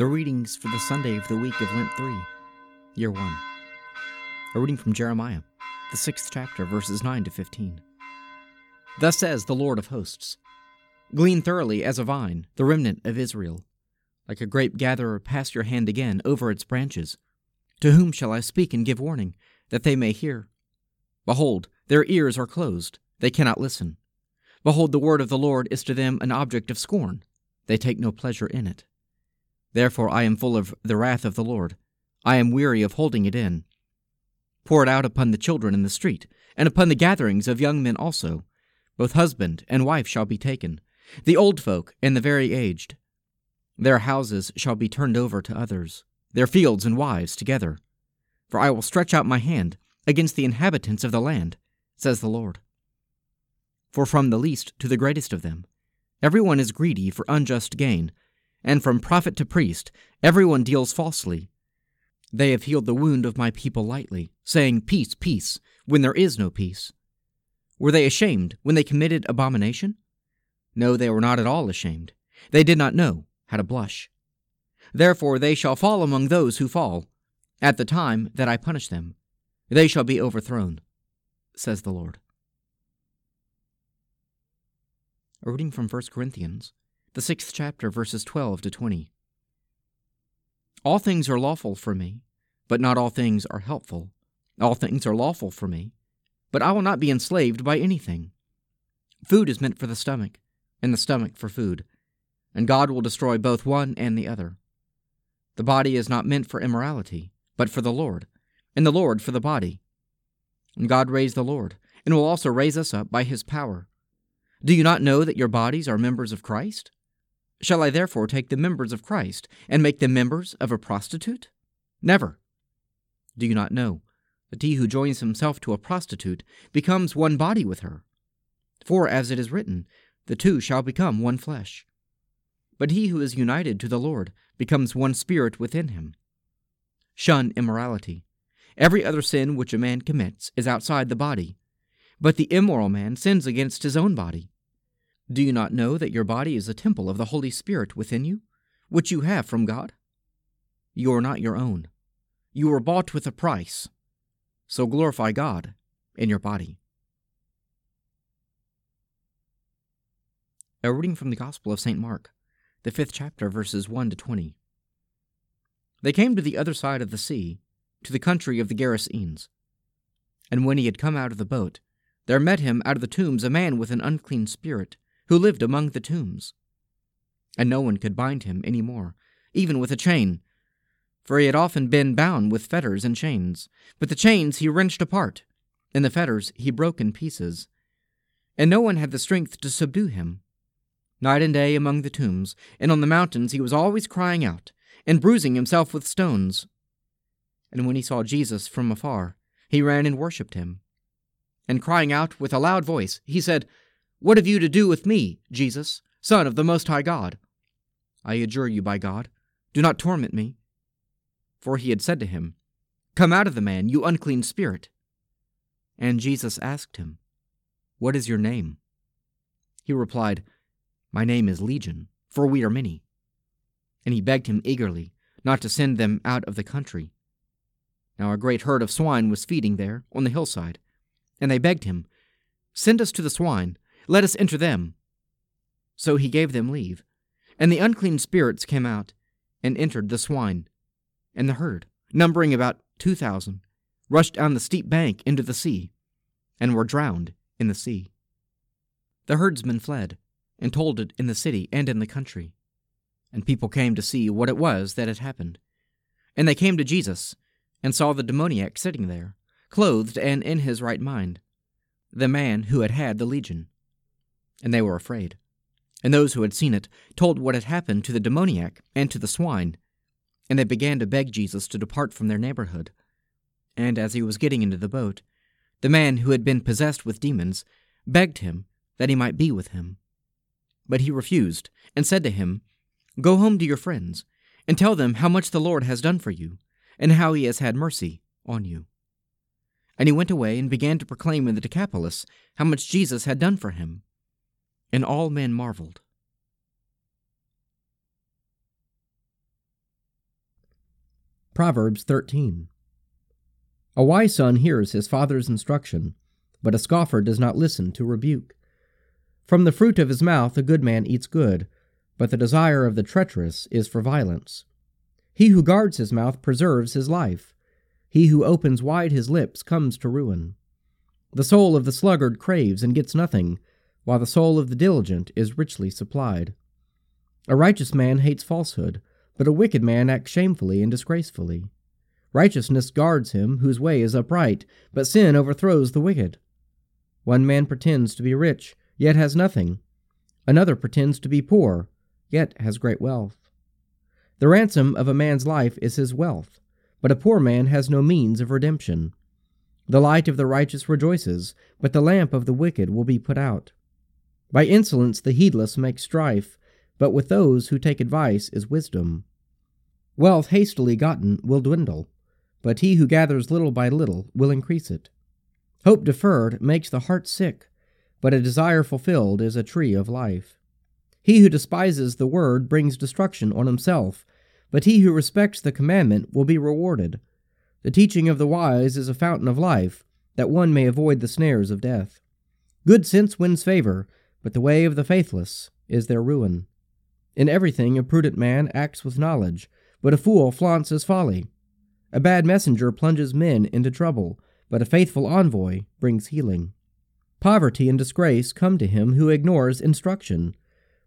The readings for the Sunday of the week of Lent 3, Year 1. A reading from Jeremiah, the 6th chapter, verses 9 to 15. Thus says the Lord of hosts, glean thoroughly as a vine, the remnant of Israel. Like a grape-gatherer, pass your hand again over its branches. To whom shall I speak and give warning, that they may hear? Behold, their ears are closed, they cannot listen. Behold, the word of the Lord is to them an object of scorn. They take no pleasure in it. Therefore I am full of the wrath of the Lord. I am weary of holding it in. Pour it out upon the children in the street, and upon the gatherings of young men also. Both husband and wife shall be taken, the old folk and the very aged. Their houses shall be turned over to others, their fields and wives together. For I will stretch out my hand against the inhabitants of the land, says the Lord. For from the least to the greatest of them, everyone is greedy for unjust gain, and from prophet to priest, everyone deals falsely. They have healed the wound of my people lightly, saying, peace, peace, when there is no peace. Were they ashamed when they committed abomination? No, they were not at all ashamed. They did not know how to blush. Therefore they shall fall among those who fall, at the time that I punish them. They shall be overthrown, says the Lord. A reading from 1 Corinthians, the 6th chapter, verses 12 to 20. All things are lawful for me, but not all things are helpful. All things are lawful for me, but I will not be enslaved by anything. Food is meant for the stomach, and the stomach for food, and God will destroy both one and the other. The body is not meant for immorality, but for the Lord, and the Lord for the body. And God raised the Lord, and will also raise us up by his power. Do you not know that your bodies are members of Christ? Shall I therefore take the members of Christ and make them members of a prostitute? Never. Do you not know that he who joins himself to a prostitute becomes one body with her? For as it is written, the two shall become one flesh. But he who is united to the Lord becomes one spirit within him. Shun immorality. Every other sin which a man commits is outside the body, but the immoral man sins against his own body. Do you not know that your body is a temple of the Holy Spirit within you, which you have from God? You are not your own. You were bought with a price. So glorify God in your body. A reading from the Gospel of St. Mark, the 5th chapter, verses 1 to 20. They came to the other side of the sea, to the country of the Gerasenes. And when he had come out of the boat, there met him out of the tombs a man with an unclean spirit, who lived among the tombs. And no one could bind him any more, even with a chain, for he had often been bound with fetters and chains, but the chains he wrenched apart, and the fetters he broke in pieces. And no one had the strength to subdue him. Night and day among the tombs, and on the mountains he was always crying out, and bruising himself with stones. And when he saw Jesus from afar, he ran and worshipped him. And crying out with a loud voice, he said, what have you to do with me, Jesus, Son of the Most High God? I adjure you by God, do not torment me. For he had said to him, come out of the man, you unclean spirit. And Jesus asked him, what is your name? He replied, my name is Legion, for we are many. And he begged him eagerly not to send them out of the country. Now a great herd of swine was feeding there on the hillside. And they begged him, send us to the swine, let us enter them. So he gave them leave, and the unclean spirits came out and entered the swine. And the herd, numbering about 2,000, rushed down the steep bank into the sea, and were drowned in the sea. The herdsmen fled, and told it in the city and in the country. And people came to see what it was that had happened. And they came to Jesus, and saw the demoniac sitting there, clothed and in his right mind, the man who had had the legion. And they were afraid. And those who had seen it told what had happened to the demoniac and to the swine. And they began to beg Jesus to depart from their neighborhood. And as he was getting into the boat, the man who had been possessed with demons begged him that he might be with him. But he refused and said to him, go home to your friends and tell them how much the Lord has done for you and how he has had mercy on you. And he went away and began to proclaim in the Decapolis how much Jesus had done for him. And all men marveled. Proverbs 13. A wise son hears his father's instruction, but a scoffer does not listen to rebuke. From the fruit of his mouth a good man eats good, but the desire of the treacherous is for violence. He who guards his mouth preserves his life. He who opens wide his lips comes to ruin. The soul of the sluggard craves and gets nothing, while the soul of the diligent is richly supplied. A righteous man hates falsehood, but a wicked man acts shamefully and disgracefully. Righteousness guards him whose way is upright, but sin overthrows the wicked. One man pretends to be rich, yet has nothing. Another pretends to be poor, yet has great wealth. The ransom of a man's life is his wealth, but a poor man has no means of redemption. The light of the righteous rejoices, but the lamp of the wicked will be put out. By insolence the heedless make strife, but with those who take advice is wisdom. Wealth hastily gotten will dwindle, but he who gathers little by little will increase it. Hope deferred makes the heart sick, but a desire fulfilled is a tree of life. He who despises the word brings destruction on himself, but he who respects the commandment will be rewarded. The teaching of the wise is a fountain of life, that one may avoid the snares of death. Good sense wins favor, but the way of the faithless is their ruin. In everything a prudent man acts with knowledge, but a fool flaunts his folly. A bad messenger plunges men into trouble, but a faithful envoy brings healing. Poverty and disgrace come to him who ignores instruction,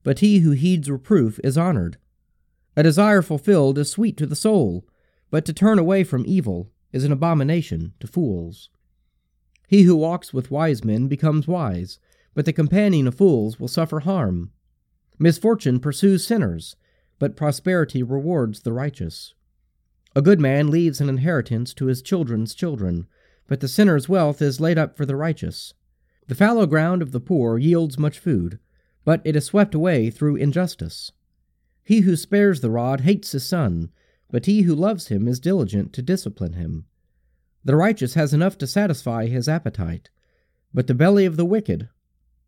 but he who heeds reproof is honored. A desire fulfilled is sweet to the soul, but to turn away from evil is an abomination to fools. He who walks with wise men becomes wise, but the companion of fools will suffer harm. Misfortune pursues sinners, but prosperity rewards the righteous. A good man leaves an inheritance to his children's children, but the sinner's wealth is laid up for the righteous. The fallow ground of the poor yields much food, but it is swept away through injustice. He who spares the rod hates his son, but he who loves him is diligent to discipline him. The righteous has enough to satisfy his appetite, but the belly of the wicked